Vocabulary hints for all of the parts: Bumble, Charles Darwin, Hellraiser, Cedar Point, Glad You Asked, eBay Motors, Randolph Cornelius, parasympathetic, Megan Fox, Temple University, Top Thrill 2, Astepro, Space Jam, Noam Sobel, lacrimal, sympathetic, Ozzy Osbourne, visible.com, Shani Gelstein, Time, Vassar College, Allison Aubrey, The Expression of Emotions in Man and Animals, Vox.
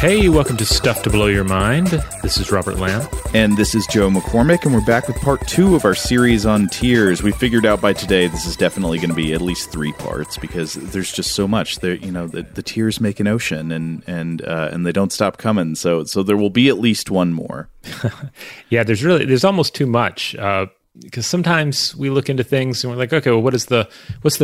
Hey, welcome to Stuff to Blow Your Mind. This is Robert Lamb. And this is Joe McCormick, and we're back with part 2 of our series on tears. We figured out by today this is definitely going to be at least 3 parts because there's just so much. You know, the tears make an ocean, and they don't stop coming, so there will be at least one more. Yeah, there's almost too much, because sometimes we look into things and we're like, okay, well, what's the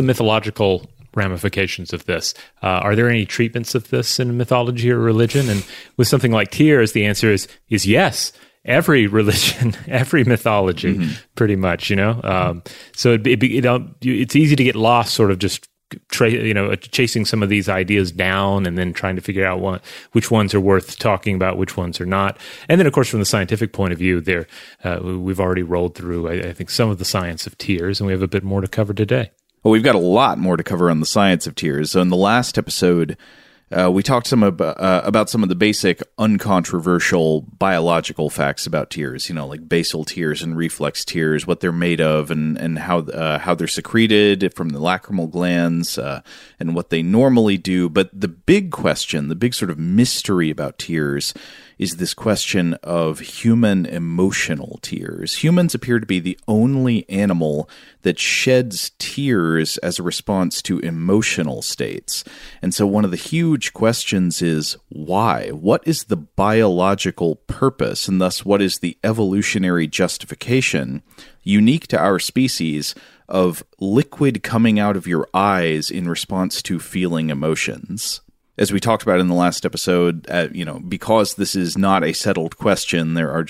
mythological ramifications of this? Are there any treatments of this in mythology or religion? And with something like tears, the answer is yes. Every religion, every mythology, pretty much, you know. So it's easy to get lost, sort of just chasing some of these ideas down and then trying to figure out which ones are worth talking about, which ones are not. And then, of course, from the scientific point of view, we've already rolled through, I think, some of the science of tears, and we have a bit more to cover today. Well, we've got a lot more to cover on the science of tears. So in the last episode, we talked about some of the basic, uncontroversial biological facts about tears, you know, like basal tears and reflex tears, what they're made of and how they're secreted from the lacrimal glands and what they normally do. But the big question, the big sort of mystery about tears is this question of human emotional tears. Humans appear to be the only animal that sheds tears as a response to emotional states. And so one of the huge questions is why? What is the biological purpose, and thus what is the evolutionary justification, unique to our species, of liquid coming out of your eyes in response to feeling emotions? As we talked about in the last episode, because this is not a settled question, there are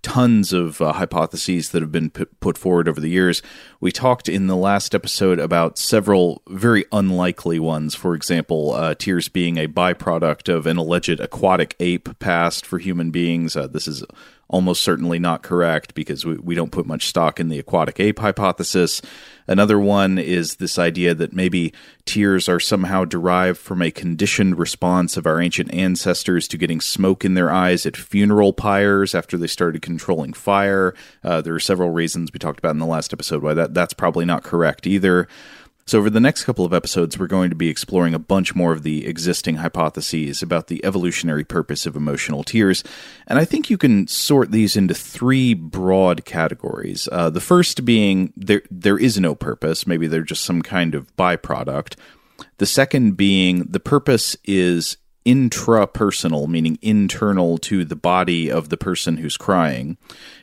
tons of hypotheses that have been put forward over the years. We talked in the last episode about several very unlikely ones. For example, tears being a byproduct of an alleged aquatic ape past for human beings. This is almost certainly not correct because we don't put much stock in the aquatic ape hypothesis. Another one is this idea that maybe tears are somehow derived from a conditioned response of our ancient ancestors to getting smoke in their eyes at funeral pyres after they started controlling fire. There are several reasons we talked about in the last episode why that's probably not correct either. So over the next couple of episodes, we're going to be exploring a bunch more of the existing hypotheses about the evolutionary purpose of emotional tears, and I think you can sort these into three broad categories. The first being there is no purpose, maybe they're just some kind of byproduct. The second being the purpose is intrapersonal, meaning internal to the body of the person who's crying.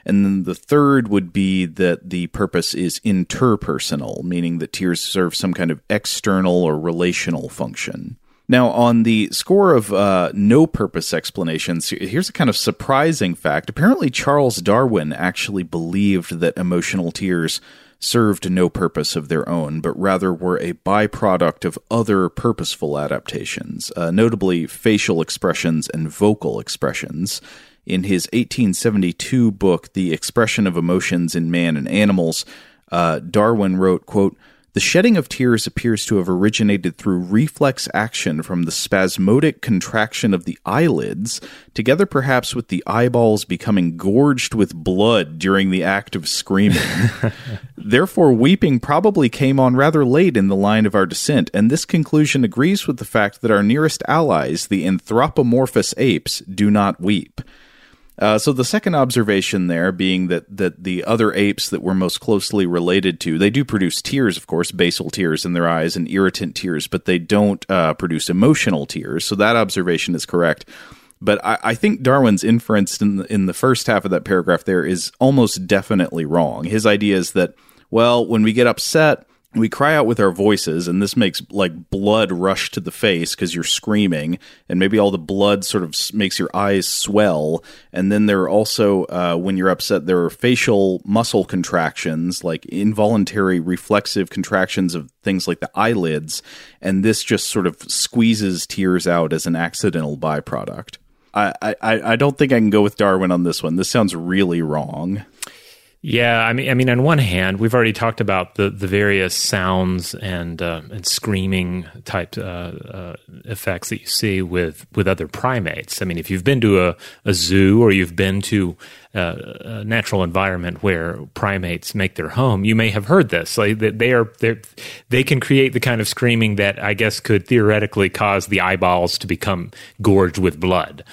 And then the third would be that the purpose is interpersonal, meaning that tears serve some kind of external or relational function. Now, on the score of no-purpose explanations, here's a kind of surprising fact. Apparently, Charles Darwin actually believed that emotional tears served no purpose of their own, but rather were a byproduct of other purposeful adaptations, notably facial expressions and vocal expressions. In his 1872 book, The Expression of Emotions in Man and Animals, Darwin wrote, quote, "The shedding of tears appears to have originated through reflex action from the spasmodic contraction of the eyelids, together perhaps with the eyeballs becoming gorged with blood during the act of screaming. Therefore, weeping probably came on rather late in the line of our descent, and this conclusion agrees with the fact that our nearest allies, the anthropomorphous apes, do not weep." So the second observation there being that the other apes that we're most closely related to, they do produce tears, of course, basal tears in their eyes and irritant tears, but they don't produce emotional tears. So that observation is correct. But I think Darwin's inference in the first half of that paragraph there is almost definitely wrong. His idea is that, well, when we get upset, we cry out with our voices, and this makes like blood rush to the face because you're screaming, and maybe all the blood sort of makes your eyes swell. And then there are also, when you're upset, there are facial muscle contractions, like involuntary reflexive contractions of things like the eyelids, and this just sort of squeezes tears out as an accidental byproduct. I don't think I can go with Darwin on this one. This sounds really wrong. Yeah, I mean, on one hand, we've already talked about the various sounds and screaming type effects that you see with other primates. I mean, if you've been to a zoo or you've been to a natural environment where primates make their home, you may have heard this. Like they can create the kind of screaming that I guess could theoretically cause the eyeballs to become gorged with blood.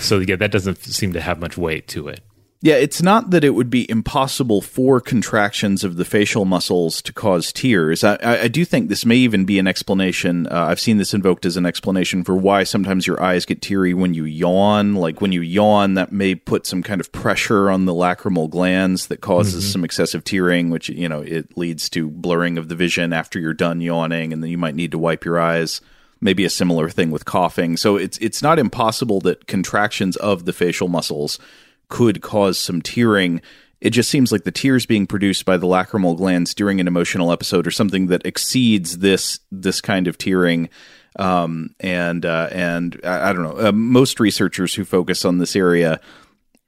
So yeah, that doesn't seem to have much weight to it. Yeah, it's not that it would be impossible for contractions of the facial muscles to cause tears. I do think this may even be an explanation. I've seen this invoked as an explanation for why sometimes your eyes get teary when you yawn. Like when you yawn, that may put some kind of pressure on the lacrimal glands that causes some excessive tearing, which, you know, it leads to blurring of the vision after you're done yawning, and then you might need to wipe your eyes. Maybe a similar thing with coughing. So it's not impossible that contractions of the facial muscles could cause some tearing. It just seems like the tears being produced by the lacrimal glands during an emotional episode or something that exceeds this kind of tearing. And I don't know. Most researchers who focus on this area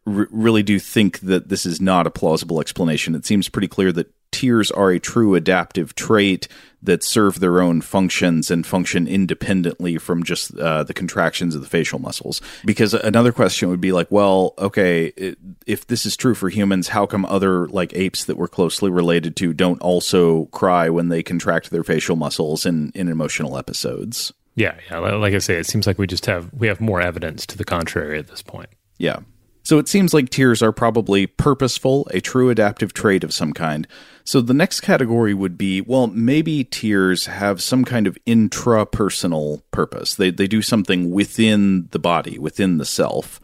really do think that this is not a plausible explanation. It seems pretty clear that tears are a true adaptive trait that serve their own functions and function independently from just the contractions of the facial muscles. Because another question would be like, well, okay, if this is true for humans, how come other like apes that we're closely related to don't also cry when they contract their facial muscles in emotional episodes? Yeah. Like I say, it seems like we have more evidence to the contrary at this point. Yeah. So it seems like tears are probably purposeful, a true adaptive trait of some kind. So the next category would be, well, maybe tears have some kind of intrapersonal purpose. They do something within the body, within the self.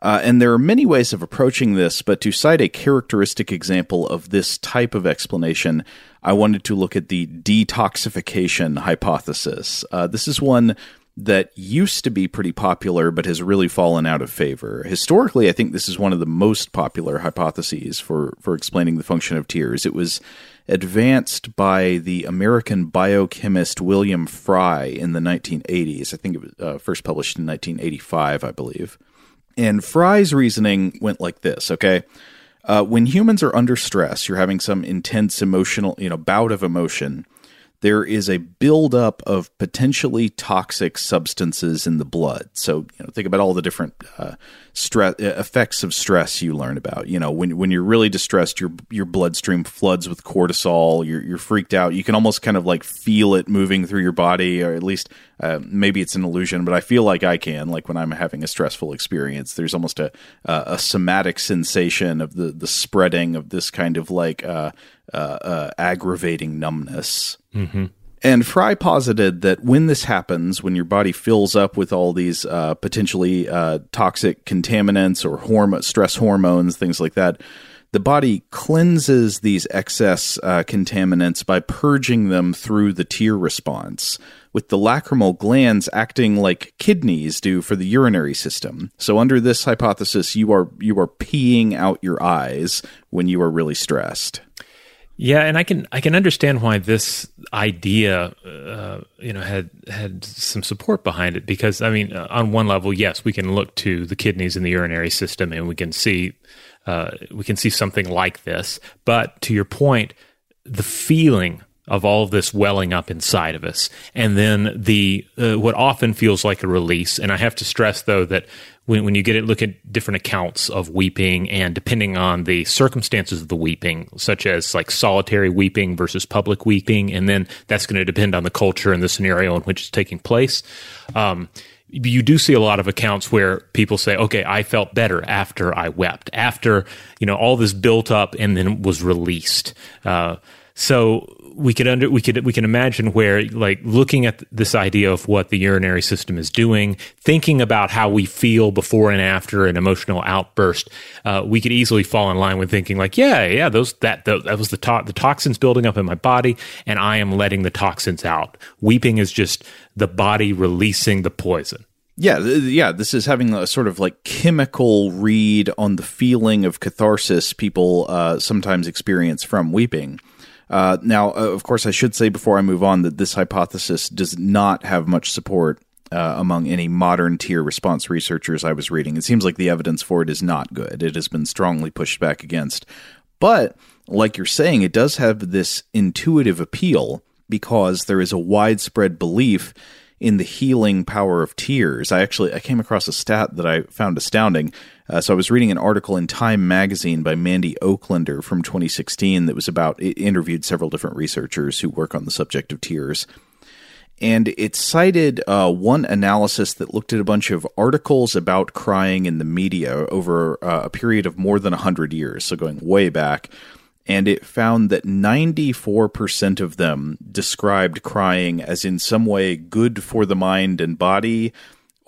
And there are many ways of approaching this, but to cite a characteristic example of this type of explanation, I wanted to look at the detoxification hypothesis. This is one that used to be pretty popular but has really fallen out of favor. Historically, I think this is one of the most popular hypotheses for explaining the function of tears. It was advanced by the American biochemist William Fry in the 1980s. I think it was first published in 1985, I believe. And Fry's reasoning went like this, okay? When humans are under stress, you're having some intense emotional, bout of emotion, there is a buildup of potentially toxic substances in the blood. So, you know, think about all the different effects of stress you learn about. You know, when you're really distressed, your bloodstream floods with cortisol. You're freaked out. You can almost kind of like feel it moving through your body, or at least maybe it's an illusion, but I feel like I can. Like when I'm having a stressful experience, there's almost a somatic sensation of the spreading of this kind of like aggravating numbness. Mm-hmm. And Fry posited that when this happens, when your body fills up with all these potentially toxic contaminants or stress hormones, things like that, the body cleanses these excess contaminants by purging them through the tear response, with the lacrimal glands acting like kidneys do for the urinary system. So under this hypothesis, you are peeing out your eyes when you are really stressed. Yeah, and I can understand why this idea, had some support behind it, because I mean, on one level, yes, we can look to the kidneys in the urinary system, and we can see something like this. But to your point, the feeling of all of this welling up inside of us, and then the what often feels like a release. And I have to stress though that when you look at different accounts of weeping, and depending on the circumstances of the weeping, such as like solitary weeping versus public weeping, and then that's going to depend on the culture and the scenario in which it's taking place. You do see a lot of accounts where people say, okay, I felt better after I wept, after, you know, all this built up and then was released. So we can imagine where, like, looking at this idea of what the urinary system is doing, thinking about how we feel before and after an emotional outburst, we could easily fall in line with thinking like, that was the toxins building up in my body, and I am letting the toxins out. Weeping is just the body releasing the poison. Yeah, this is having a sort of like chemical read on the feeling of catharsis people sometimes experience from weeping. Now, of course, I should say before I move on that this hypothesis does not have much support among any modern tear response researchers I was reading. It seems like the evidence for it is not good. It has been strongly pushed back against. But like you're saying, it does have this intuitive appeal because there is a widespread belief in the healing power of tears. I came across a stat that I found astounding. So I was reading an article in Time magazine by Mandy Oaklander from 2016 that was it interviewed several different researchers who work on the subject of tears. And it cited one analysis that looked at a bunch of articles about crying in the media over a period of more than 100 years, so going way back. And it found that 94% of them described crying as in some way good for the mind and body,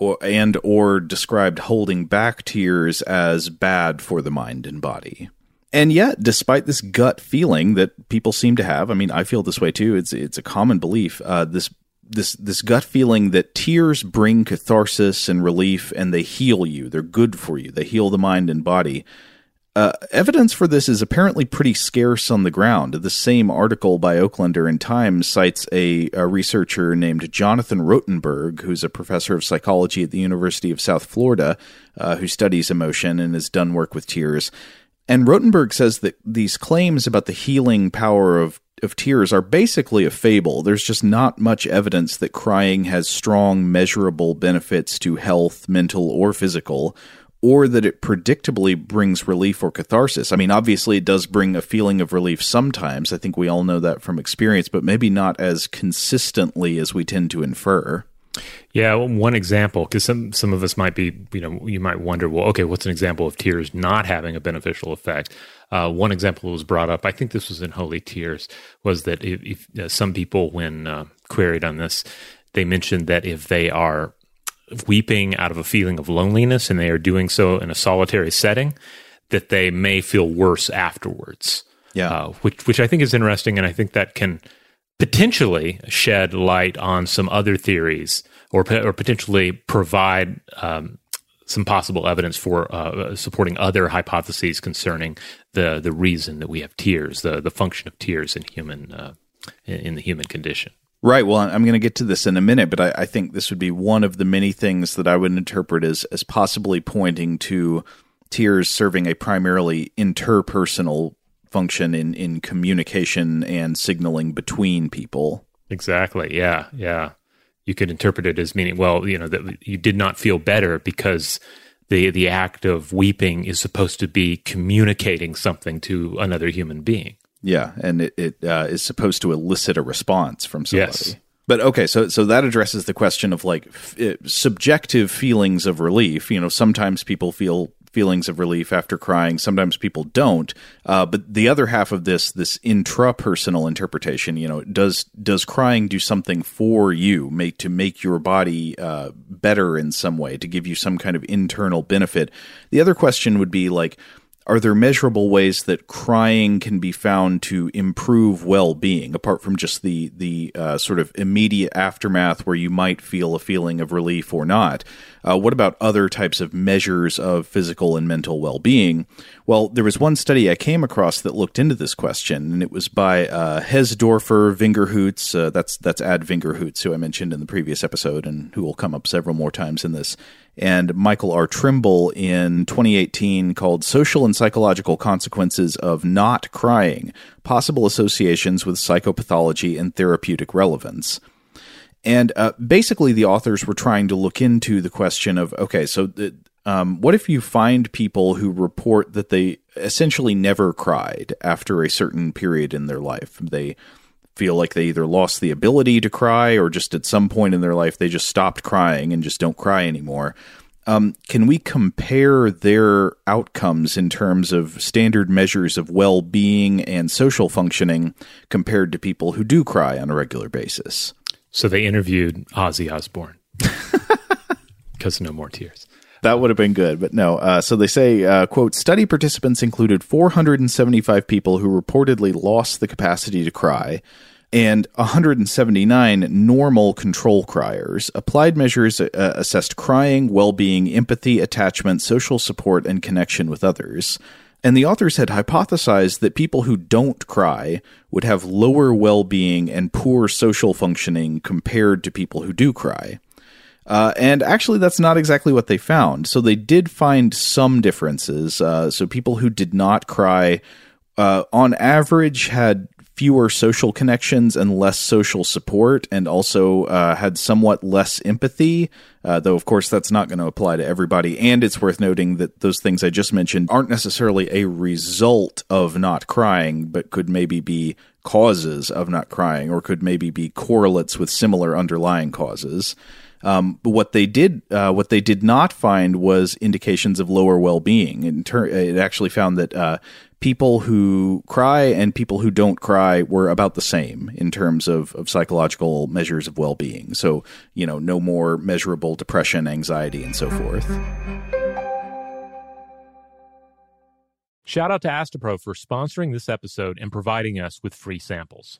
or described holding back tears as bad for the mind and body. And yet, despite this gut feeling that people seem to have, I mean, I feel this way too, it's a common belief, this gut feeling that tears bring catharsis and relief and they heal you, they're good for you, they heal the mind and body. Evidence for this is apparently pretty scarce on the ground. The same article by Oaklander in Time cites a researcher named Jonathan Rotenberg, who's a professor of psychology at the University of South Florida, who studies emotion and has done work with tears. And Rotenberg says that these claims about the healing power of tears are basically a fable. There's just not much evidence that crying has strong, measurable benefits to health, mental, or physical, or that it predictably brings relief or catharsis. I mean, obviously it does bring a feeling of relief sometimes. I think we all know that from experience, but maybe not as consistently as we tend to infer. Yeah, one example, because some of us might be, you might wonder, well, okay, what's an example of tears not having a beneficial effect? One example that was brought up, I think this was in Holy Tears, was that if some people, when queried on this, they mentioned that if they are weeping out of a feeling of loneliness and they are doing so in a solitary setting, that they may feel worse afterwards. Yeah, which I think is interesting, and I think that can potentially shed light on some other theories, or potentially provide some possible evidence for supporting other hypotheses concerning the reason that we have tears, the function of tears in the human condition. Right. Well, I'm going to get to this in a minute, but I think this would be one of the many things that I would interpret as possibly pointing to tears serving a primarily interpersonal function in communication and signaling between people. Exactly. Yeah. Yeah. You could interpret it as meaning, well, you know, that you did not feel better because the act of weeping is supposed to be communicating something to another human being. Yeah, and it is supposed to elicit a response from somebody. Yes. But okay, so that addresses the question of like subjective feelings of relief. You know, sometimes people feel feelings of relief after crying. Sometimes people don't. But the other half of this intrapersonal interpretation, you know, does crying do something for you, to make your body better in some way, to give you some kind of internal benefit? The other question would be like, are there measurable ways that crying can be found to improve well-being, apart from just the sort of immediate aftermath where you might feel a feeling of relief or not? What about other types of measures of physical and mental well-being? Well, there was one study I came across that looked into this question, and it was by Hesdorfer, Wingerhoots. That's Ad Wingerhoots, who I mentioned in the previous episode and who will come up several more times in this, and Michael R. Trimble in 2018 called Social and Psychological Consequences of Not Crying, Possible Associations with Psychopathology and Therapeutic Relevance. And basically the authors were trying to look into the question of, okay, so what if you find people who report that they essentially never cried after a certain period in their life? They feel like they either lost the ability to cry or just at some point in their life they just stopped crying and just don't cry anymore. Can we compare their outcomes in terms of standard measures of well-being and social functioning compared to people who do cry on a regular basis? So they interviewed Ozzy Osbourne because no more tears. That would have been good, but no. So they say, quote, study participants included 475 people who reportedly lost the capacity to cry and 179 normal control criers. Applied measures assessed crying, well-being, empathy, attachment, social support, and connection with others. And the authors had hypothesized that people who don't cry would have lower well-being and poor social functioning compared to people who do cry. And actually, that's not exactly what they found. So they did find some differences. So people who did not cry, on average, had fewer social connections and less social support, and also had somewhat less empathy, though, of course, that's not going to apply to everybody. And it's worth noting that those things I just mentioned aren't necessarily a result of not crying, but could maybe be causes of not crying, or could maybe be correlates with similar underlying causes. But what they did not find was indications of lower well-being. It actually found that people who cry and people who don't cry were about the same in terms of psychological measures of well-being. So, you know, no more measurable depression, anxiety, and so forth. Shout out to Astepro for sponsoring this episode and providing us with free samples.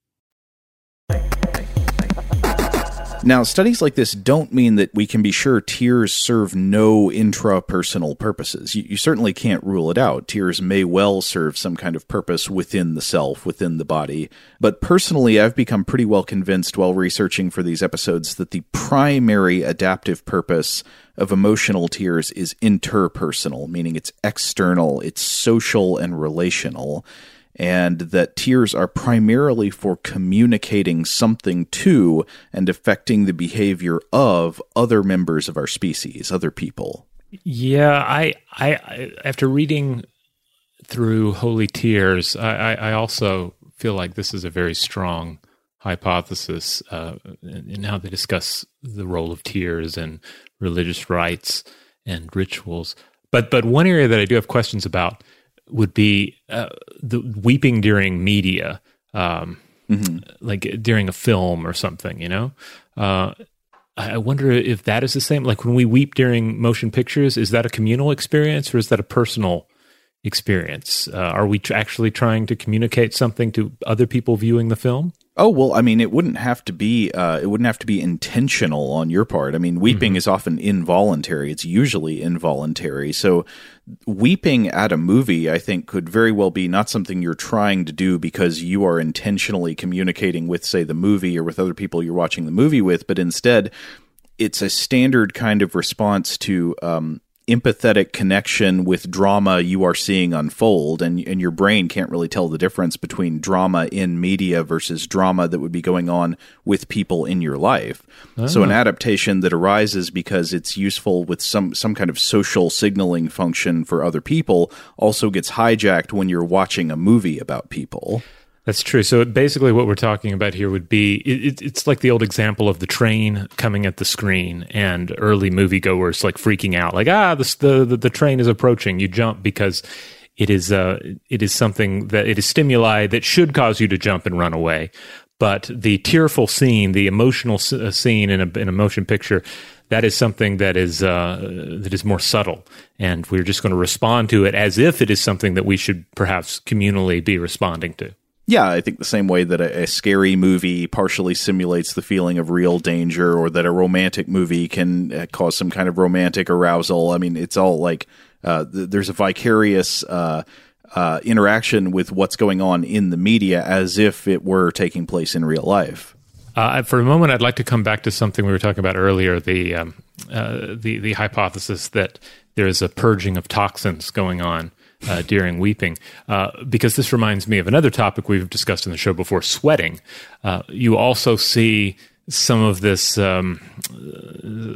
Now, studies like this don't mean that we can be sure tears serve no intrapersonal purposes. You certainly can't rule it out. Tears may well serve some kind of purpose within the self, within the body. But personally, I've become pretty well convinced while researching for these episodes that the primary adaptive purpose of emotional tears is interpersonal, meaning it's external, it's social and relational, and that tears are primarily for communicating something to and affecting the behavior of other members of our species, other people. Yeah, I after reading through Holy Tears, I also feel like this is a very strong hypothesis in how they discuss the role of tears and religious rites and rituals. But one area that I do have questions about would be the weeping during media, like during a film or something, you know? I wonder if that is the same. Like when we weep during motion pictures, is that a communal experience or is that a personal experience? Are we actually trying to communicate something to other people viewing the film? Oh, well, I mean, it wouldn't have to be intentional on your part. I mean, weeping is often involuntary. It's usually involuntary. So weeping at a movie, I think, could very well be not something you're trying to do because you are intentionally communicating with, say, the movie or with other people you're watching the movie with, but instead it's a standard kind of response to empathetic connection with drama you are seeing unfold, and your brain can't really tell the difference between drama in media versus drama that would be going on with people in your life. Oh. So an adaptation that arises because it's useful with some kind of social signaling function for other people also gets hijacked when you're watching a movie about people. That's true. So basically what we're talking about here would be, it's like the old example of the train coming at the screen and early moviegoers like freaking out, like, the train is approaching. You jump because It is something that it is stimuli that should cause you to jump and run away. But the tearful scene, the emotional scene in a motion picture, that is something that is more subtle, and we're just going to respond to it as if it is something that we should perhaps communally be responding to. Yeah, I think the same way that a scary movie partially simulates the feeling of real danger, or that a romantic movie can cause some kind of romantic arousal. I mean, it's all like there's a vicarious interaction with what's going on in the media as if it were taking place in real life. For a moment, I'd like to come back to something we were talking about earlier, the hypothesis that there is a purging of toxins going on during weeping, because this reminds me of another topic we've discussed in the show before, sweating. You also see some of this line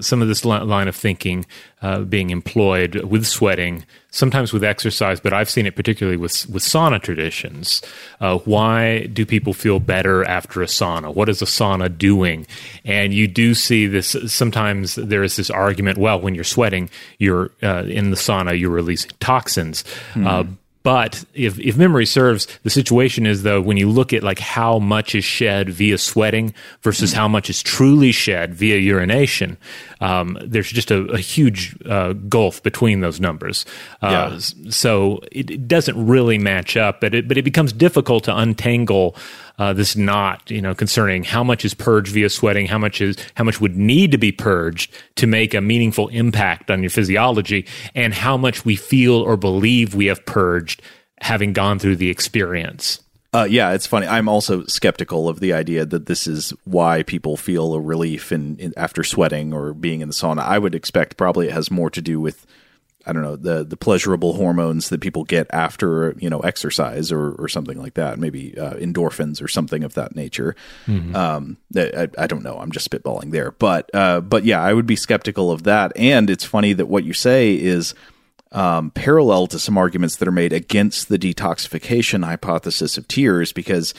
of thinking being employed with sweating, sometimes with exercise, but I've seen it particularly with sauna traditions. Why do people feel better after a sauna? What is a sauna doing? And you do see this. Sometimes there is this argument, well, when you're sweating, you're in the sauna, you're releasing toxins. Mm-hmm. But if memory serves, the situation is, though, when you look at like how much is shed via sweating versus how much is truly shed via urination, there's just a huge gulf between those numbers. So it doesn't really match up, but it becomes difficult to untangle this knot, concerning how much is purged via sweating, how much would need to be purged to make a meaningful impact on your physiology, and how much we feel or believe we have purged having gone through the experience. It's funny. I'm also skeptical of the idea that this is why people feel a relief in after sweating or being in the sauna. I would expect probably it has more to do with, I don't know, the pleasurable hormones that people get after, exercise or something like that, maybe endorphins or something of that nature. Mm-hmm. I don't know. I'm just spitballing there. But yeah, I would be skeptical of that. And it's funny that what you say is parallel to some arguments that are made against the detoxification hypothesis of tears, because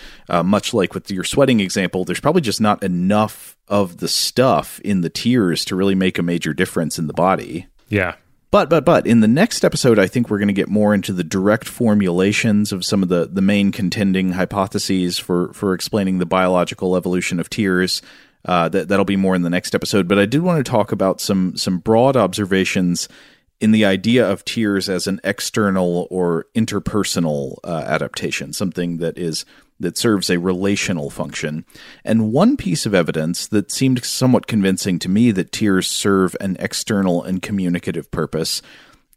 much like with your sweating example, there's probably just not enough of the stuff in the tears to really make a major difference in the body. Yeah. But in the next episode, I think we're going to get more into the direct formulations of some of the main contending hypotheses for explaining the biological evolution of tears. That'll be more in the next episode. But I did want to talk about some broad observations in the idea of tears as an external or interpersonal adaptation, something that serves a relational function. And one piece of evidence that seemed somewhat convincing to me that tears serve an external and communicative purpose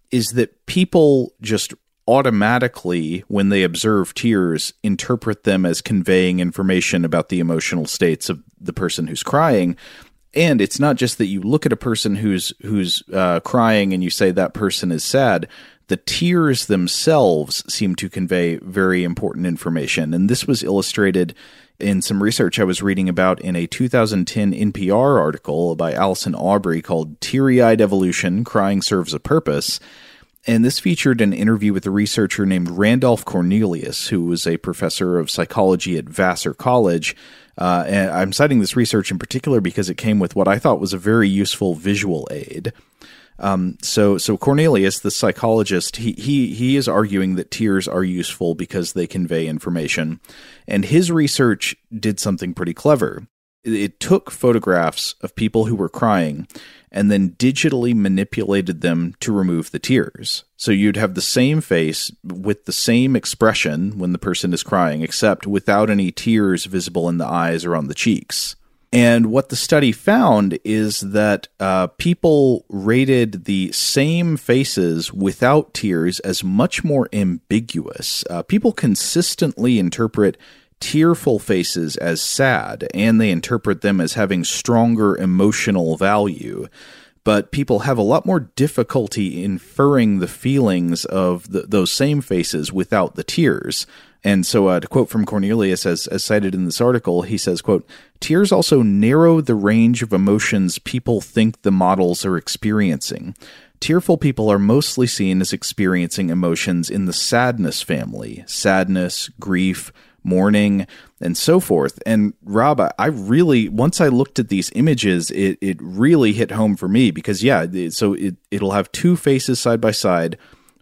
is that people just automatically, when they observe tears, interpret them as conveying information about the emotional states of the person who's crying. And it's not just that you look at a person who's crying and you say that person is sad. The tears themselves seem to convey very important information. And this was illustrated in some research I was reading about in a 2010 NPR article by Allison Aubrey called Teary-Eyed Evolution, Crying Serves a Purpose. And this featured an interview with a researcher named Randolph Cornelius, who was a professor of psychology at Vassar College. And I'm citing this research in particular because it came with what I thought was a very useful visual aid. So Cornelius, the psychologist, he is arguing that tears are useful because they convey information, and his research did something pretty clever. It took photographs of people who were crying and then digitally manipulated them to remove the tears. So you'd have the same face with the same expression when the person is crying, except without any tears visible in the eyes or on the cheeks. And what the study found is that people rated the same faces without tears as much more ambiguous. People consistently interpret tearful faces as sad, and they interpret them as having stronger emotional value. But people have a lot more difficulty inferring the feelings of those same faces without the tears. And so to quote from Cornelius, as cited in this article, he says, quote, "Tears also narrow the range of emotions people think the models are experiencing. Tearful people are mostly seen as experiencing emotions in the sadness family, sadness, grief, mourning, and so forth." And Rob, once I looked at these images, it really hit home for me because, it'll have two faces side by side.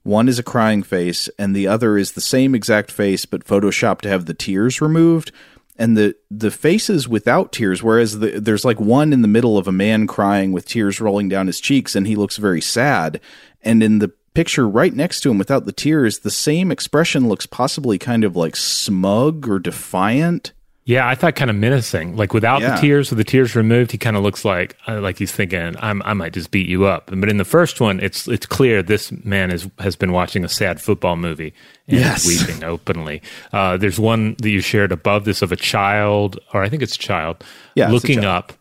One is a crying face, and the other is the same exact face, but photoshopped to have the tears removed. And the faces without tears, whereas there's like one in the middle of a man crying with tears rolling down his cheeks, and he looks very sad. And in the picture right next to him without the tears, the same expression looks possibly kind of like smug or defiant. Yeah, I thought kind of menacing. Like without the tears, with the tears removed, he kind of looks like he's thinking, I might just beat you up. But in the first one, it's clear this man has been watching a sad football movie and weeping openly. There's one that you shared above this of a child, or I think it's a child, looking up.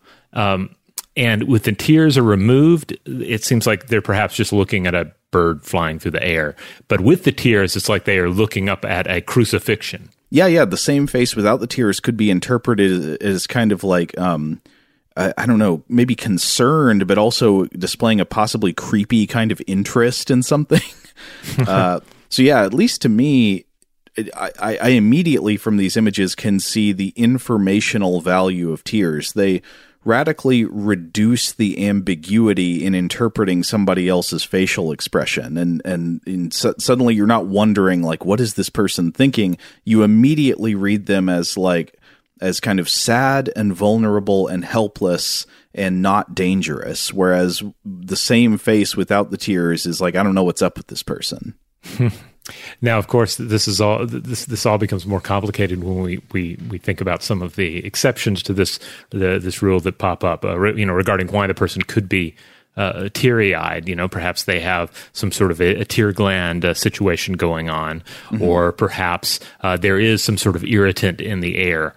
And with the tears are removed, it seems like they're perhaps just looking at a bird flying through the air. But with the tears, it's like they are looking up at a crucifixion. Yeah, the same face without the tears could be interpreted as kind of like, I don't know, maybe concerned, but also displaying a possibly creepy kind of interest in something. So, at least to me, I immediately from these images can see the informational value of tears. They radically reduce the ambiguity in interpreting somebody else's facial expression. And suddenly you're not wondering, like, what is this person thinking? You immediately read them as kind of sad and vulnerable and helpless and not dangerous. Whereas the same face without the tears is like, I don't know what's up with this person. Now, of course, this all becomes more complicated when we think about some of the exceptions to this rule that pop up, regarding why the person could be teary-eyed. Perhaps they have some sort of a tear gland situation going on, or perhaps there is some sort of irritant in the air.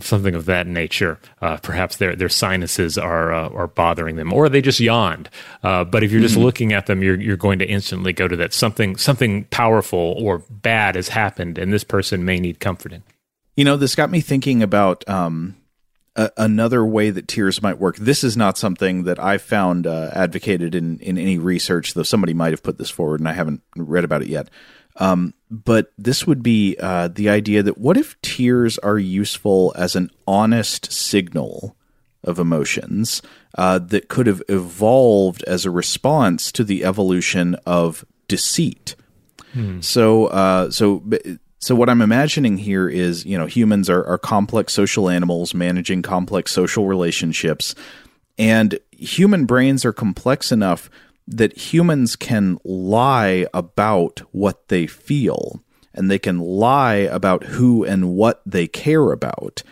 Something of that nature. Perhaps their sinuses are bothering them, or they just yawned. But if you're just looking at them, you're going to instantly go to that something powerful or bad has happened, and this person may need comforting. This got me thinking about another way that tears might work. This is not something that I found advocated in any research, though somebody might have put this forward, and I haven't read about it yet. But this would be the idea that what if tears are useful as an honest signal of emotions that could have evolved as a response to the evolution of deceit? So what I'm imagining here is, humans are complex social animals managing complex social relationships, and human brains are complex enough that humans can lie about what they feel, and they can lie about who and what they care about.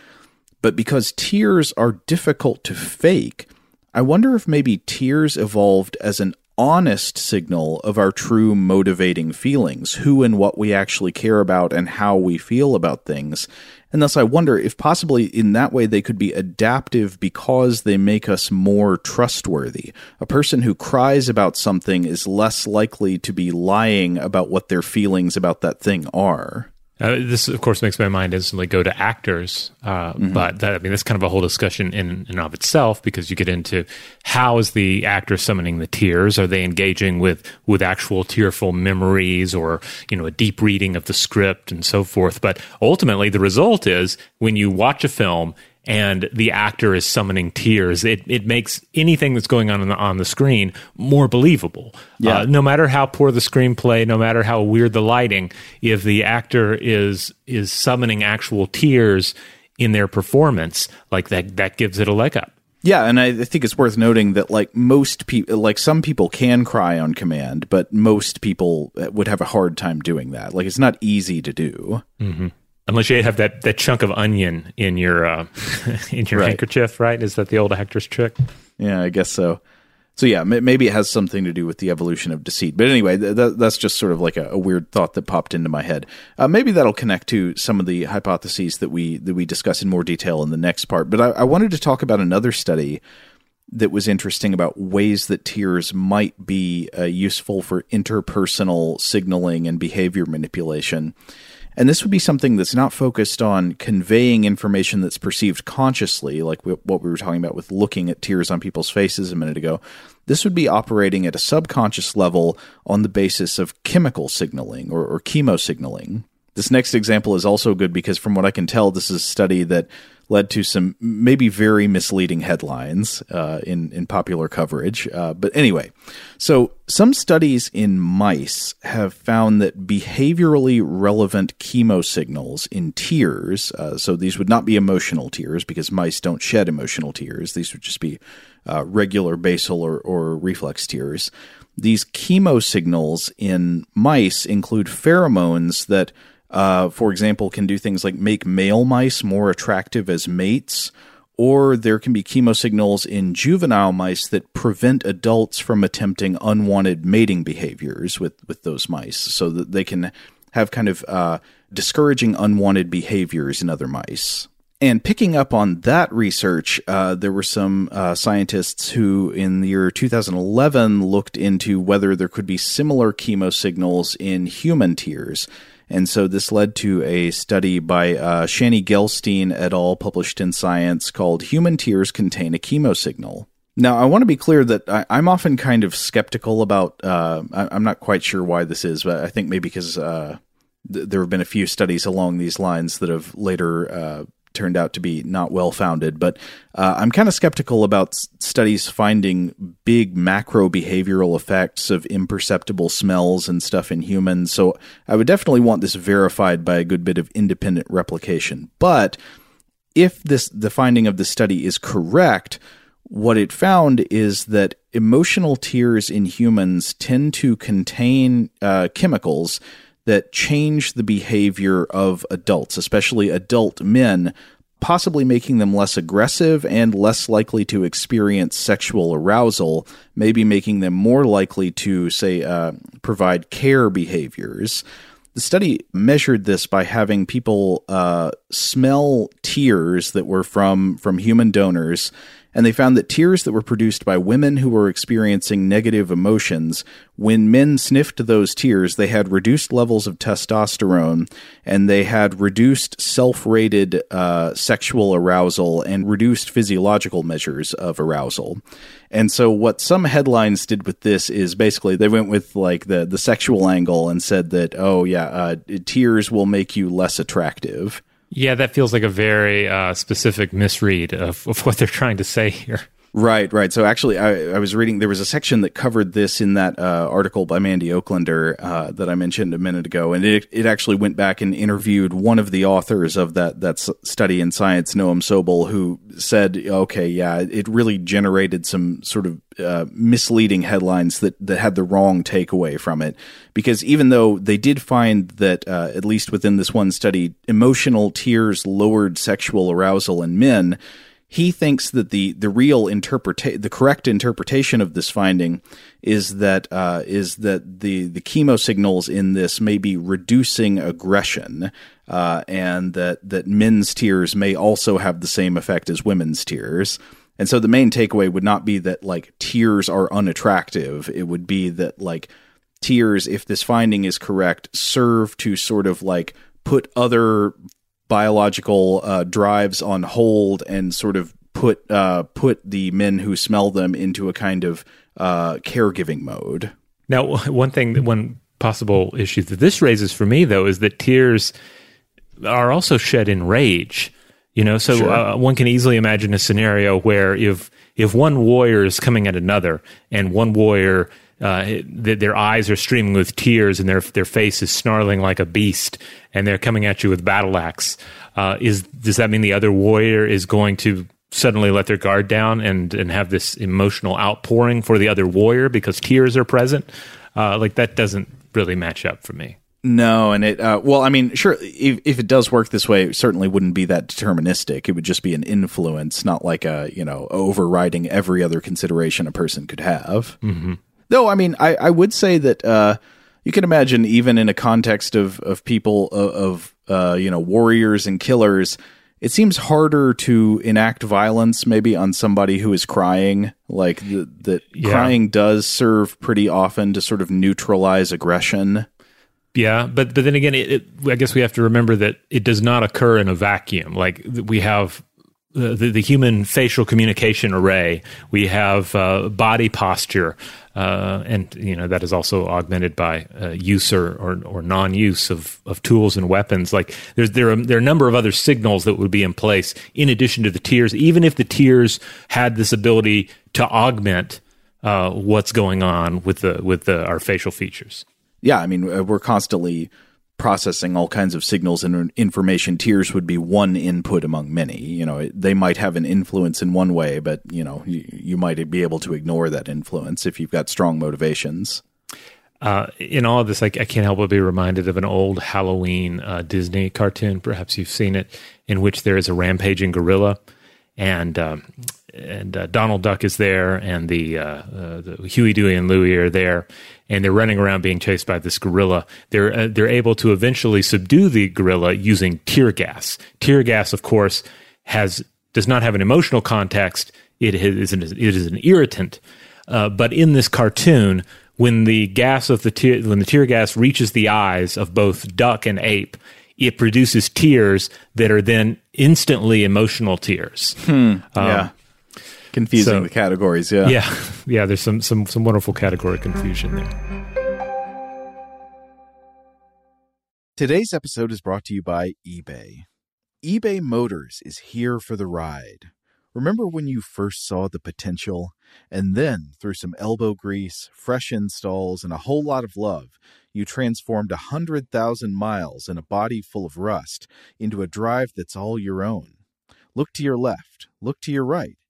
But because tears are difficult to fake, I wonder if maybe tears evolved as an honest signal of our true motivating feelings, who and what we actually care about and how we feel about things. And thus I wonder if possibly in that way they could be adaptive because they make us more trustworthy. A person who cries about something is less likely to be lying about what their feelings about that thing are. This, of course, makes my mind instantly go to actors, but that's kind of a whole discussion in and of itself, because you get into how is the actor summoning the tears? Are they engaging with actual tearful memories, or a deep reading of the script and so forth? But ultimately, the result is when you watch a film and the actor is summoning tears, it makes anything that's going on the screen more believable. Yeah. No matter how poor the screenplay, no matter how weird the lighting, if the actor is summoning actual tears in their performance, like that gives it a leg up. Yeah, and I think it's worth noting that some people can cry on command, but most people would have a hard time doing that. Like, it's not easy to do. Mm-hmm. Unless you have that chunk of onion in your handkerchief, right? Is that the old actor's trick? Yeah, I guess so. So yeah, maybe it has something to do with the evolution of deceit. But anyway, that's just sort of like a weird thought that popped into my head. Maybe that'll connect to some of the hypotheses that we discuss in more detail in the next part. But I wanted to talk about another study that was interesting about ways that tears might be useful for interpersonal signaling and behavior manipulation. And this would be something that's not focused on conveying information that's perceived consciously, like what we were talking about with looking at tears on people's faces a minute ago. This would be operating at a subconscious level on the basis of chemical signaling or chemosignaling. This next example is also good because from what I can tell, this is a study that led to some maybe very misleading headlines in popular coverage. But anyway, so some studies in mice have found that behaviorally relevant chemo signals in tears, so these would not be emotional tears because mice don't shed emotional tears. These would just be regular basal or reflex tears. These chemo signals in mice include pheromones that, for example, can do things like make male mice more attractive as mates, or there can be chemo signals in juvenile mice that prevent adults from attempting unwanted mating behaviors with those mice, so that they can have kind of discouraging unwanted behaviors in other mice. And picking up on that research, there were some scientists who in the year 2011 looked into whether there could be similar chemo signals in human tears. And so this led to a study by Shani Gelstein et al. Published in Science called Human Tears Contain a Chemo Signal. Now, I want to be clear that I'm often kind of skeptical about, I'm not quite sure why this is, but I think maybe because there have been a few studies along these lines that have later turned out to be not well-founded, but I'm kind of skeptical about studies finding big macro behavioral effects of imperceptible smells and stuff in humans, so I would definitely want this verified by a good bit of independent replication. But if the finding of the study is correct, what it found is that emotional tears in humans tend to contain chemicals that change the behavior of adults, especially adult men, possibly making them less aggressive and less likely to experience sexual arousal, maybe making them more likely to, say, provide care behaviors. The study measured this by having people smell tears that were from human donors, and they found that tears that were produced by women who were experiencing negative emotions, when men sniffed those tears, they had reduced levels of testosterone, and they had reduced self-rated sexual arousal and reduced physiological measures of arousal. And so what some headlines did with this is basically they went with like the sexual angle and said that, tears will make you less attractive. Yeah, that feels like a very specific misread of what they're trying to say here. Right. So actually, I was reading, there was a section that covered this in that article by Mandy Oaklander that I mentioned a minute ago, and it actually went back and interviewed one of the authors of that study in Science, Noam Sobel, who said, okay, yeah, it really generated some sort of misleading headlines that had the wrong takeaway from it. Because even though they did find that, at least within this one study, emotional tears lowered sexual arousal in men, he thinks that the correct interpretation of this finding is that the chemo signals in this may be reducing aggression, and that men's tears may also have the same effect as women's tears. And so the main takeaway would not be that like tears are unattractive. It would be that like tears, if this finding is correct, serve to sort of like put other biological drives on hold and sort of put the men who smell them into a kind of caregiving mode. Now, one possible issue that this raises for me, though, is that tears are also shed in rage. You know, so sure. One can easily imagine a scenario where if one warrior is coming at another, and one warrior their eyes are streaming with tears and their face is snarling like a beast, and they're coming at you with battle axe. Does that mean the other warrior is going to suddenly let their guard down and have this emotional outpouring for the other warrior because tears are present? That doesn't really match up for me. No, and it sure, if it does work this way, it certainly wouldn't be that deterministic. It would just be an influence, not like a overriding every other consideration a person could have. Mm-hmm. Though, I mean, I would say that you can imagine even in a context of people, of warriors and killers, it seems harder to enact violence maybe on somebody who is crying. Like crying does serve pretty often to sort of neutralize aggression. Yeah, but then again, I guess we have to remember that it does not occur in a vacuum. Like we have the human facial communication array. We have body posture, and that is also augmented by use or non-use of tools and weapons. Like there are a number of other signals that would be in place in addition to the tiers, even if the tiers had this ability to augment what's going on with our facial features. Yeah, I mean, we're constantly processing all kinds of signals and information. Tiers would be one input among many. They might have an influence in one way, but you might be able to ignore that influence if you've got strong motivations. In all of this, I can't help but be reminded of an old Halloween Disney cartoon. Perhaps you've seen it, in which there is a rampaging gorilla, and Donald Duck is there, and the Huey, Dewey, and Louie are there, and they're running around being chased by this gorilla. They're able to eventually subdue the gorilla using tear gas. Tear gas, of course, does not have an emotional context. It is an irritant. But in this cartoon, when the gas of when the tear gas reaches the eyes of both Duck and Ape, it produces tears that are then instantly emotional tears. Yeah. Confusing the categories, yeah. Yeah, there's some wonderful category confusion there. Today's episode is brought to you by eBay. eBay Motors is here for the ride. Remember when you first saw the potential? And then, through some elbow grease, fresh installs, and a whole lot of love, you transformed 100,000 miles and a body full of rust into a drive that's all your own. Look to your left. Look to your right.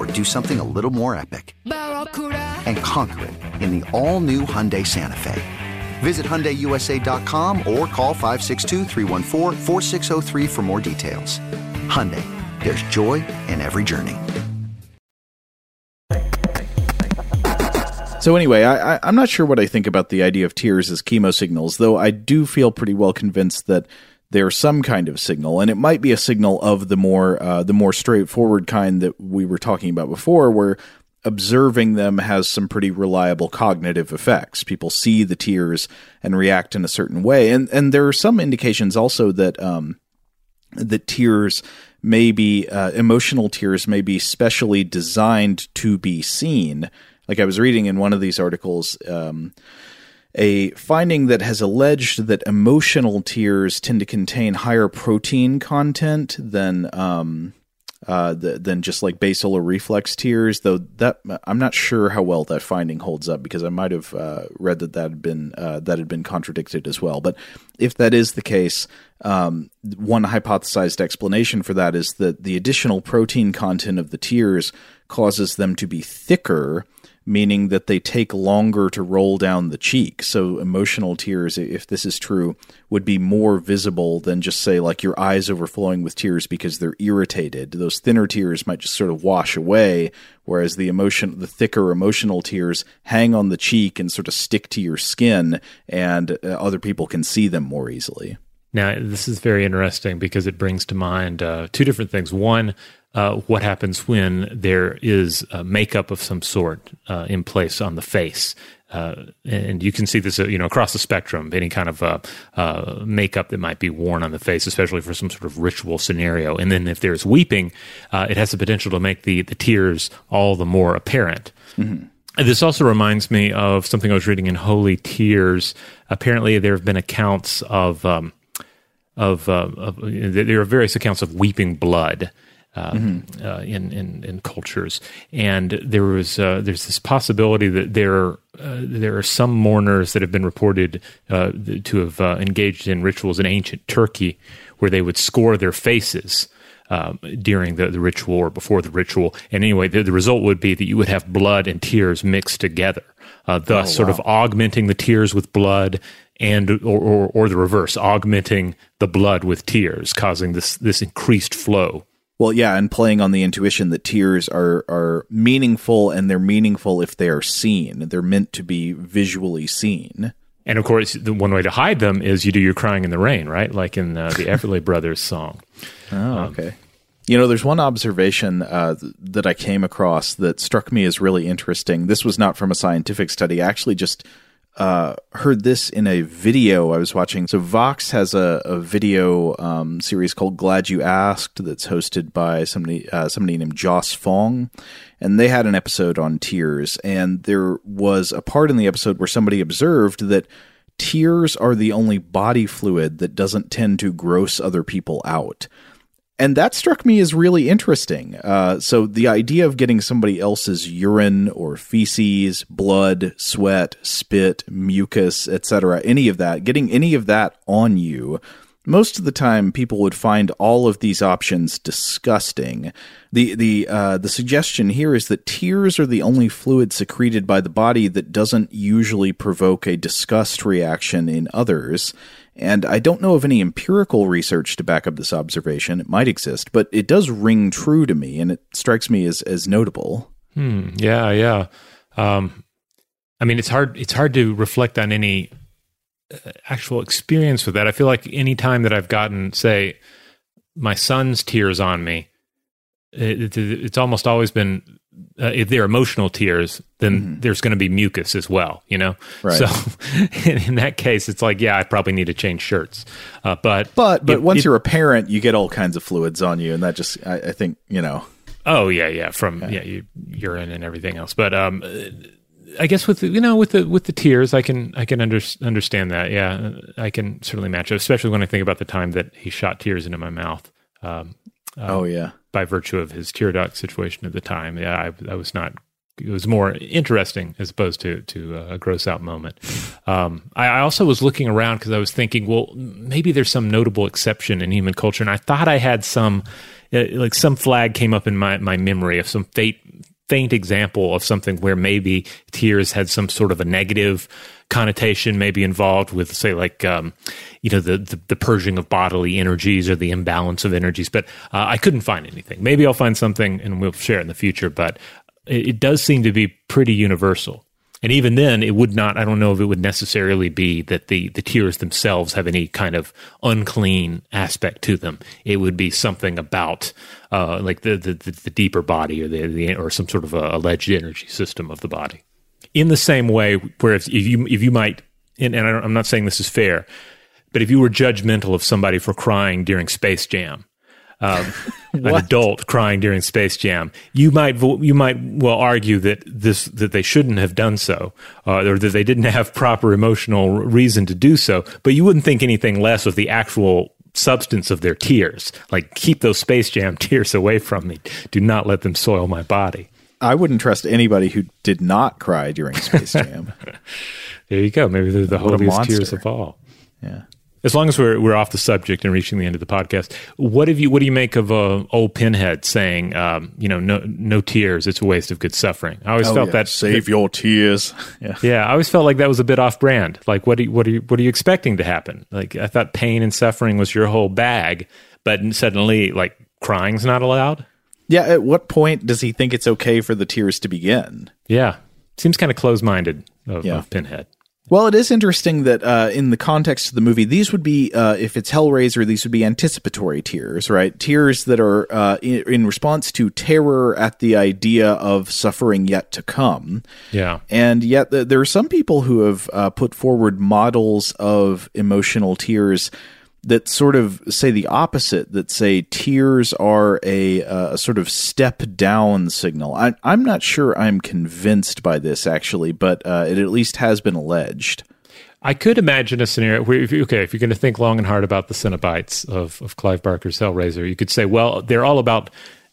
or do something a little more epic? And conquer it in the all-new Hyundai Santa Fe. Visit HyundaiUSA.com or call 562-314-4603 for more details. Hyundai, there's joy in every journey. So anyway, I'm not sure what I think about the idea of tears as chemo signals, though I do feel pretty well convinced that they're some kind of signal, and it might be a signal of the more straightforward kind that we were talking about before, where observing them has some pretty reliable cognitive effects. People see the tears and react in a certain way, and there are some indications also that that tears may be emotional tears may be specially designed to be seen. Like I was reading in one of these articles, a finding that has alleged that emotional tears tend to contain higher protein content than just like basal or reflex tears. Though that I'm not sure how well that finding holds up, because I might have read that had been contradicted as well. But if that is the case, one hypothesized explanation for that is that the additional protein content of the tears causes them to be thicker, meaning that they take longer to roll down the cheek. So emotional tears, if this is true, would be more visible than just, say, like your eyes overflowing with tears because they're irritated. Those thinner tears might just sort of wash away, whereas the thicker emotional tears hang on the cheek and sort of stick to your skin, and other people can see them more easily. Now, this is very interesting because it brings to mind 2 different things. One, what happens when there is a makeup of some sort in place on the face. And you can see this, across the spectrum, any kind of makeup that might be worn on the face, especially for some sort of ritual scenario. And then if there's weeping, it has the potential to make the tears all the more apparent. Mm-hmm. This also reminds me of something I was reading in Holy Tears. Apparently, there have been accounts there are various accounts of weeping blood. In cultures, and there's this possibility that there are some mourners that have been reported to have engaged in rituals in ancient Turkey where they would score their faces during the ritual or before the ritual, and anyway, the result would be that you would have blood and tears mixed together, thus sort of augmenting the tears with blood. And or the reverse, augmenting the blood with tears, causing this increased flow. Well, yeah, and playing on the intuition that tears are meaningful, and they're meaningful if they are seen. They're meant to be visually seen. And of course, the one way to hide them is you do your crying in the rain, right? Like in the Everly Brothers song. Oh, okay. There's one observation that I came across that struck me as really interesting. This was not from a scientific study. I actually just heard this in a video I was watching. So Vox has a video series called Glad You Asked that's hosted by somebody named Joss Fong, and they had an episode on tears, and there was a part in the episode where somebody observed that tears are the only body fluid that doesn't tend to gross other people out. And that struck me as really interesting. So the idea of getting somebody else's urine or feces, blood, sweat, spit, mucus, etc., getting any of that on you, most of the time people would find all of these options disgusting. The suggestion here is that tears are the only fluid secreted by the body that doesn't usually provoke a disgust reaction in others. And I don't know of any empirical research to back up this observation. It might exist, but it does ring true to me, and it strikes me as notable. Yeah. It's hard. It's hard to reflect on any actual experience with that. I feel like any time that I've gotten, say, my son's tears on me, it's almost always been, if they're emotional tears, then there's going to be mucus as well, Right. So in that case, it's like, yeah, I probably need to change shirts. But once you're a parent, you get all kinds of fluids on you, and that just, I think, Oh yeah, from urine and everything else. But I guess with the tears, I can understand that. Yeah, I can certainly match it, especially when I think about the time that he shot tears into my mouth. By virtue of his tear duct situation at the time. Yeah, I was not. It was more interesting as opposed to a gross out moment. I also was looking around because I was thinking, well, maybe there's some notable exception in human culture. And I thought I had some flag came up in my memory of some faint example of something where maybe tears had some sort of a negative connotation, maybe involved with, say, like, the purging of bodily energies or the imbalance of energies. But I couldn't find anything. Maybe I'll find something and we'll share it in the future. But it does seem to be pretty universal. And even then, it would not, I don't know if it would necessarily be that the tears themselves have any kind of unclean aspect to them. It would be something about like the deeper body or or some sort of alleged energy system of the body. In the same way where if you might, and I'm not saying this is fair, but if you were judgmental of somebody for crying during Space Jam, an adult crying during Space Jam, you might well argue that they shouldn't have done so, or that they didn't have proper emotional reason to do so. But you wouldn't think anything less of the actual substance of their tears. Like, keep those Space Jam tears away from me. Do not let them soil my body. I wouldn't trust anybody who did not cry during Space Jam. There you go. Maybe they're the holiest tears of all. Yeah. As long as we're off the subject and reaching the end of the podcast, what do you make of old Pinhead saying, no tears, it's a waste of good suffering? I always felt that save your tears. Yeah, I always felt like that was a bit off brand. Like, what are you expecting to happen? Like, I thought pain and suffering was your whole bag, but suddenly, like, crying's not allowed. Yeah, at what point does he think it's okay for the tears to begin? Yeah, seems kind of close-minded of Pinhead. Well, it is interesting that in the context of the movie, these would be, if it's Hellraiser, these would be anticipatory tears, right? Tears that are in response to terror at the idea of suffering yet to come. Yeah. And yet there are some people who have put forward models of emotional tears that sort of say the opposite, that say tears are a sort of step down signal. I'm not sure I'm convinced by this, actually, but it at least has been alleged. I could imagine a scenario where, if you're going to think long and hard about the Cenobites of Clive Barker's Hellraiser, you could say, well, they're all about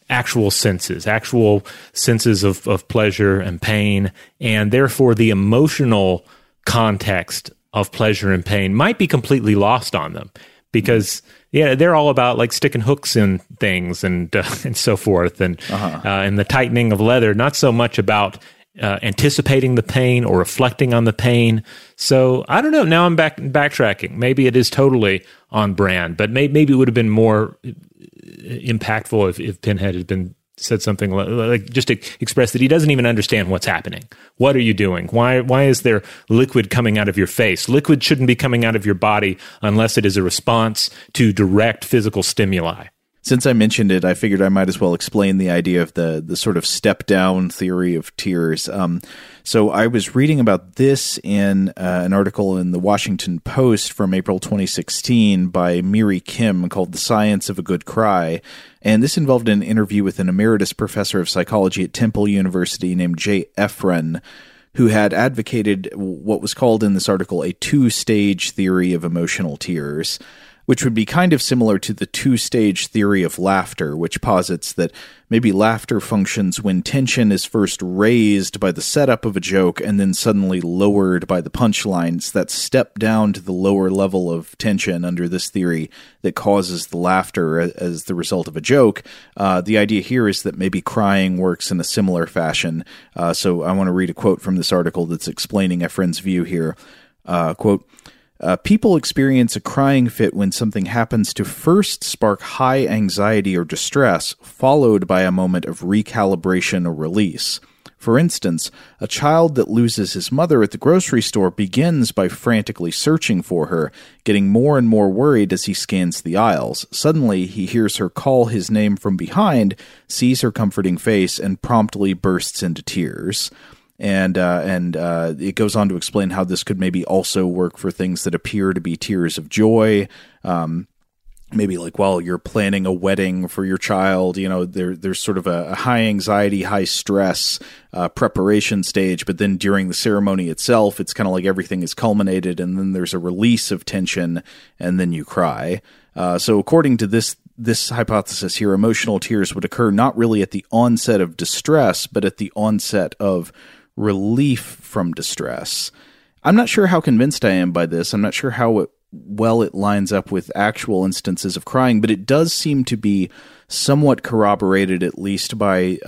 actual senses of pleasure and pain, and therefore the emotional context of pleasure and pain might be completely lost on them. Because they're all about, like, sticking hooks in things and so forth, and the tightening of leather. Not so much about anticipating the pain or reflecting on the pain. So I don't know. Now I'm backtracking. Maybe it is totally on brand, but maybe it would have been more impactful if Pinhead had said something like, just to express that he doesn't even understand what's happening. What are you doing? Why is there liquid coming out of your face? Liquid shouldn't be coming out of your body unless it is a response to direct physical stimuli. Since I mentioned it, I figured I might as well explain the idea of the sort of step-down theory of tears. So I was reading about this in an article in the Washington Post from April 2016 by Miri Kim called The Science of a Good Cry. And this involved an interview with an emeritus professor of psychology at Temple University named Jay Efron, who had advocated what was called in this article a two-stage theory of emotional tears, which would be kind of similar to the two-stage theory of laughter, which posits that maybe laughter functions when tension is first raised by the setup of a joke and then suddenly lowered by the punchlines. That step down to the lower level of tension under this theory that causes the laughter as the result of a joke. The idea here is that maybe crying works in a similar fashion. So I want to read a quote from this article that's explaining Efren's view here. Quote, people experience a crying fit when something happens to first spark high anxiety or distress, followed by a moment of recalibration or release. For instance, a child that loses his mother at the grocery store begins by frantically searching for her, getting more and more worried as he scans the aisles. Suddenly, he hears her call his name from behind, sees her comforting face, and promptly bursts into tears. And it goes on to explain how this could maybe also work for things that appear to be tears of joy. maybe like while you're planning a wedding for your child, you know, there's sort of a high anxiety, high stress preparation stage. But then during the ceremony itself, it's kind of like everything is culminated and then there's a release of tension and then you cry. So according to this hypothesis here, emotional tears would occur not really at the onset of distress, but at the onset of relief from distress. I'm not sure how convinced I am by this. I'm not sure how it lines up with actual instances of crying, but it does seem to be somewhat corroborated, at least by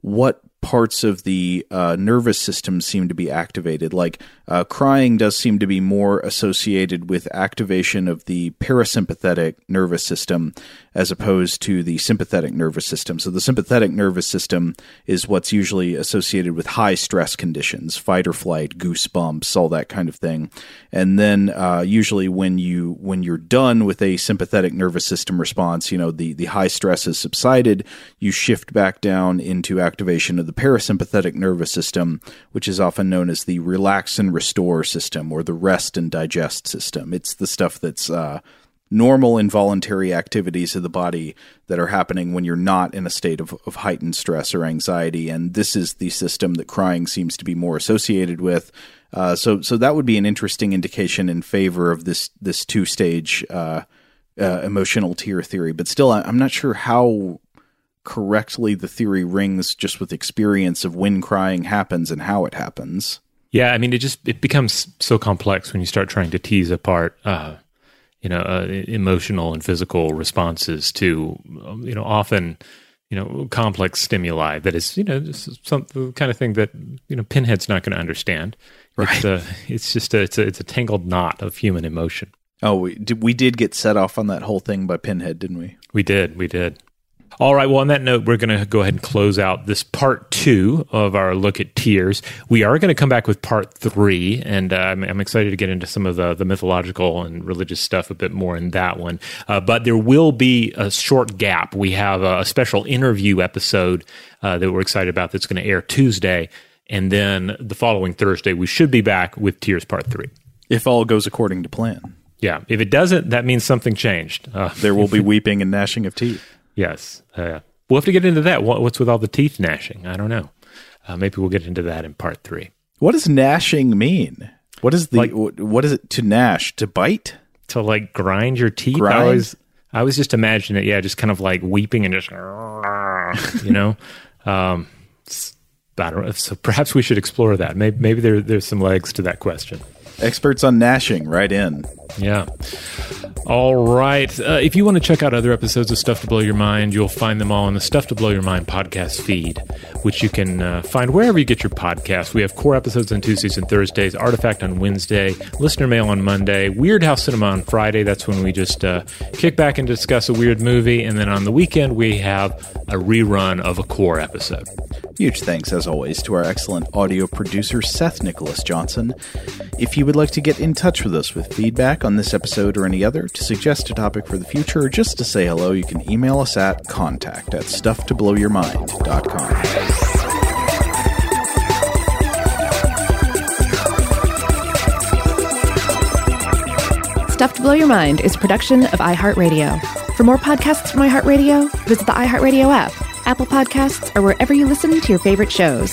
what parts of the nervous system seem to be activated. Like crying does seem to be more associated with activation of the parasympathetic nervous system as opposed to the sympathetic nervous system. So the sympathetic nervous system is what's usually associated with high stress conditions, fight or flight, goosebumps, all that kind of thing. And then usually when you're done with a sympathetic nervous system response, you know, the high stress has subsided, you shift back down into activation of the parasympathetic nervous system, which is often known as the relax and restore system or the rest and digest system. It's the stuff that's normal involuntary activities of the body that are happening when you're not in a state of heightened stress or anxiety. And this is the system that crying seems to be more associated with. So that would be an interesting indication in favor of this two-stage emotional tear theory. But still, I'm not sure how correctly the theory rings just with experience of when crying happens and how it happens. Yeah, I mean, it becomes so complex when you start trying to tease apart emotional and physical responses to, often, complex stimuli that is, some kind of thing that, Pinhead's not going to understand. Right. It's a tangled knot of human emotion. Oh, we did get set off on that whole thing by Pinhead, didn't we? We did. All right. Well, on that note, we're going to go ahead and close out this part 2 of our look at tears. We are going to come back with part 3, and I'm excited to get into some of the mythological and religious stuff a bit more in that one. But there will be a short gap. We have a special interview episode that we're excited about that's going to air Tuesday, and then the following Thursday, we should be back with Tears Part 3. If all goes according to plan. Yeah. If it doesn't, that means something changed. There will be weeping and gnashing of teeth. Yes. We'll have to get into that. What's with all the teeth gnashing? I don't know. Maybe we'll get into that in part 3. What does gnashing mean? What is it to gnash? To bite? To like grind your teeth? Grind? I always just imagine it. Yeah, just kind of like weeping and just, I don't know. So perhaps we should explore that. Maybe there's some legs to that question. Experts on gnashing, right in. Yeah. All right. If you want to check out other episodes of Stuff to Blow Your Mind, you'll find them all in the Stuff to Blow Your Mind podcast feed, which you can find wherever you get your podcasts. We have core episodes on Tuesdays and Thursdays, Artifact on Wednesday, Listener Mail on Monday, Weird House Cinema on Friday. That's when we just kick back and discuss a weird movie. And then on the weekend, we have a rerun of a core episode. Huge thanks, as always, to our excellent audio producer, Seth Nicholas Johnson. If you would like to get in touch with us with feedback on this episode or any other, to suggest a topic for the future, or just to say hello, you can email us at contact@stufftoblowyourmind.com. Stuff to Blow Your Mind is a production of iHeartRadio. For more podcasts from iHeartRadio, visit the iHeartRadio app, Apple Podcasts, or wherever you listen to your favorite shows.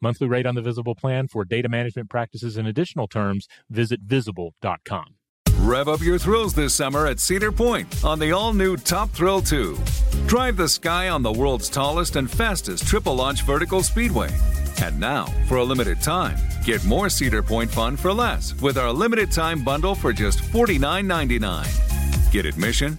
Monthly rate on the Visible plan for data management practices and additional terms, visit visible.com. Rev up your thrills this summer at Cedar Point on the all-new Top Thrill 2. Drive the sky on the world's tallest and fastest triple-launch vertical speedway. And now, for a limited time, get more Cedar Point fun for less with our limited-time bundle for just $49.99. Get admission,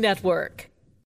Network.